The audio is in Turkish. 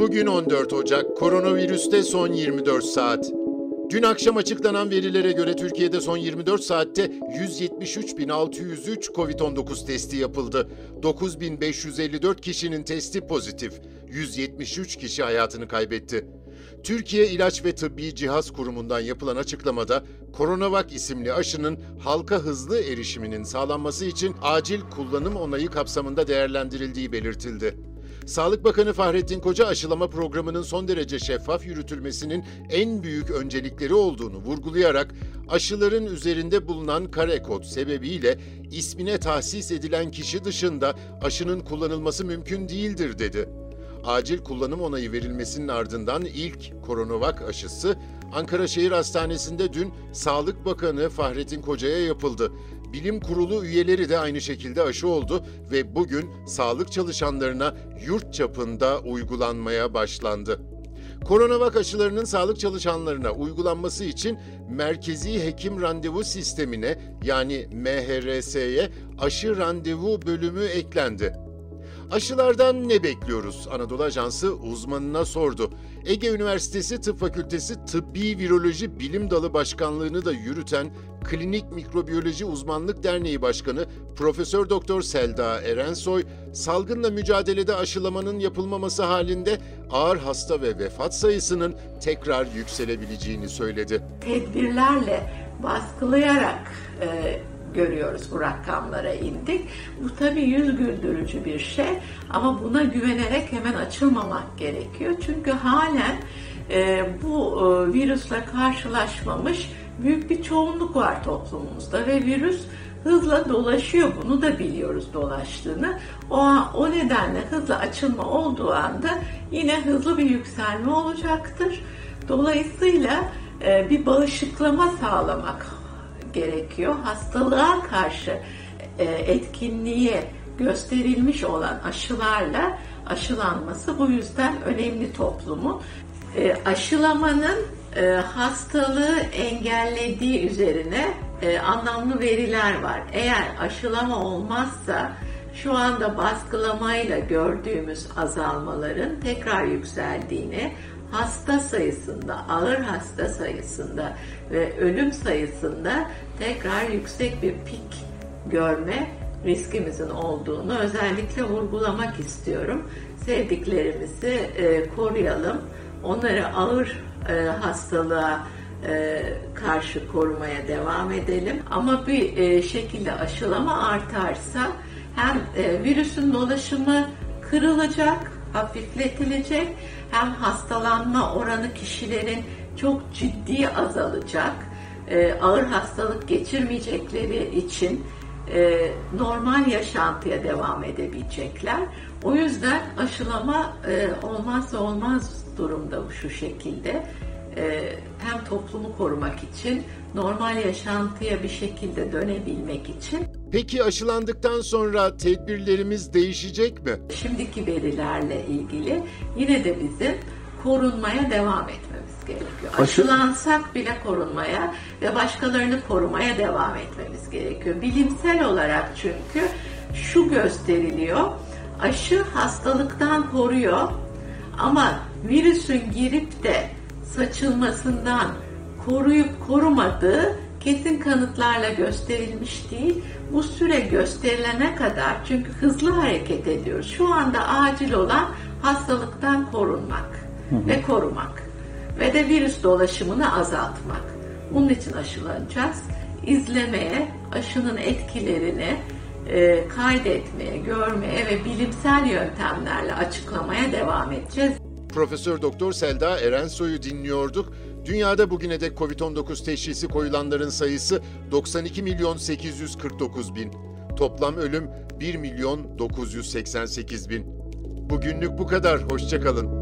Bugün 14 Ocak, koronavirüste son 24 saat. Dün akşam açıklanan verilere göre Türkiye'de son 24 saatte 173.603 COVID-19 testi yapıldı. 9.554 kişinin testi pozitif. 173 kişi hayatını kaybetti. Türkiye İlaç ve Tıbbi Cihaz Kurumu'ndan yapılan açıklamada CoronaVac isimli aşının halka hızlı erişiminin sağlanması için acil kullanım onayı kapsamında değerlendirildiği belirtildi. Sağlık Bakanı Fahrettin Koca aşılama programının son derece şeffaf yürütülmesinin en büyük öncelikleri olduğunu vurgulayarak aşıların üzerinde bulunan kare kod sebebiyle ismine tahsis edilen kişi dışında aşının kullanılması mümkün değildir dedi. Acil kullanım onayı verilmesinin ardından ilk CoronaVac aşısı Ankara Şehir Hastanesi'nde dün Sağlık Bakanı Fahrettin Koca'ya yapıldı. Bilim Kurulu üyeleri de aynı şekilde aşı oldu ve bugün sağlık çalışanlarına yurt çapında uygulanmaya başlandı. CoronaVac aşılarının sağlık çalışanlarına uygulanması için Merkezi Hekim Randevu Sistemi'ne yani MHRS'ye aşı randevu bölümü eklendi. Aşılardan ne bekliyoruz? Anadolu Ajansı uzmanına sordu. Ege Üniversitesi Tıp Fakültesi Tıbbi Viroloji Bilim Dalı Başkanlığı'nı da yürüten Klinik Mikrobiyoloji Uzmanlık Derneği Başkanı Profesör Doktor Selda Erensoy, salgınla mücadelede aşılamanın yapılmaması halinde ağır hasta ve vefat sayısının tekrar yükselebileceğini söyledi. Tedbirlerle baskılayarak görüyoruz, bu rakamlara indik. Bu tabii yüz güldürücü bir şey ama buna güvenerek hemen açılmamak gerekiyor. Çünkü halen bu virüsle karşılaşmamış büyük bir çoğunluk var toplumumuzda ve virüs hızla dolaşıyor. Bunu da biliyoruz dolaştığını. O nedenle hızla açılma olduğu anda yine hızlı bir yükselme olacaktır. Dolayısıyla bir bağışıklama sağlamak gerekiyor. Hastalığa karşı etkinliği gösterilmiş olan aşılarla aşılanması bu yüzden önemli toplumun. Aşılamanın hastalığı engellediği üzerine anlamlı veriler var. Eğer aşılama olmazsa şu anda baskılamayla gördüğümüz azalmaların tekrar yükseldiğini, hasta sayısında, ağır hasta sayısında ve ölüm sayısında tekrar yüksek bir pik görme riskimizin olduğunu özellikle vurgulamak istiyorum. Sevdiklerimizi koruyalım, onları ağır hastalığa karşı korumaya devam edelim. Ama bir şekilde aşılama artarsa hem virüsün dolaşımı kırılacak, hafifletilecek, hem hastalanma oranı kişilerin çok ciddi azalacak, ağır hastalık geçirmeyecekleri için normal yaşantıya devam edebilecekler. O yüzden aşılama olmazsa olmaz durumda şu şekilde. Hem toplumu korumak için, normal yaşantıya bir şekilde dönebilmek için. Peki aşılandıktan sonra tedbirlerimiz değişecek mi? Şimdiki verilerle ilgili yine de bizim korunmaya devam etmemiz gerekiyor. Aşılansak bile korunmaya ve başkalarını korumaya devam etmemiz gerekiyor. Bilimsel olarak çünkü şu gösteriliyor, aşı hastalıktan koruyor ama virüsün girip de saçılmasından koruyup korumadığı kesin kanıtlarla gösterilmiş değil. Bu süre gösterilene kadar, çünkü hızlı hareket ediyoruz. Şu anda acil olan hastalıktan korunmak ve korumak ve de virüs dolaşımını azaltmak. Bunun için aşılanacağız. İzlemeye, aşının etkilerini kaydetmeye, görmeye ve bilimsel yöntemlerle açıklamaya devam edeceğiz. Profesör Doktor Selda Erensoy'u dinliyorduk. Dünyada bugüne dek COVID-19 teşhisi koyulanların sayısı 92.849.000. Toplam ölüm 1.988.000. Bugünlük bu kadar. Hoşça kalın.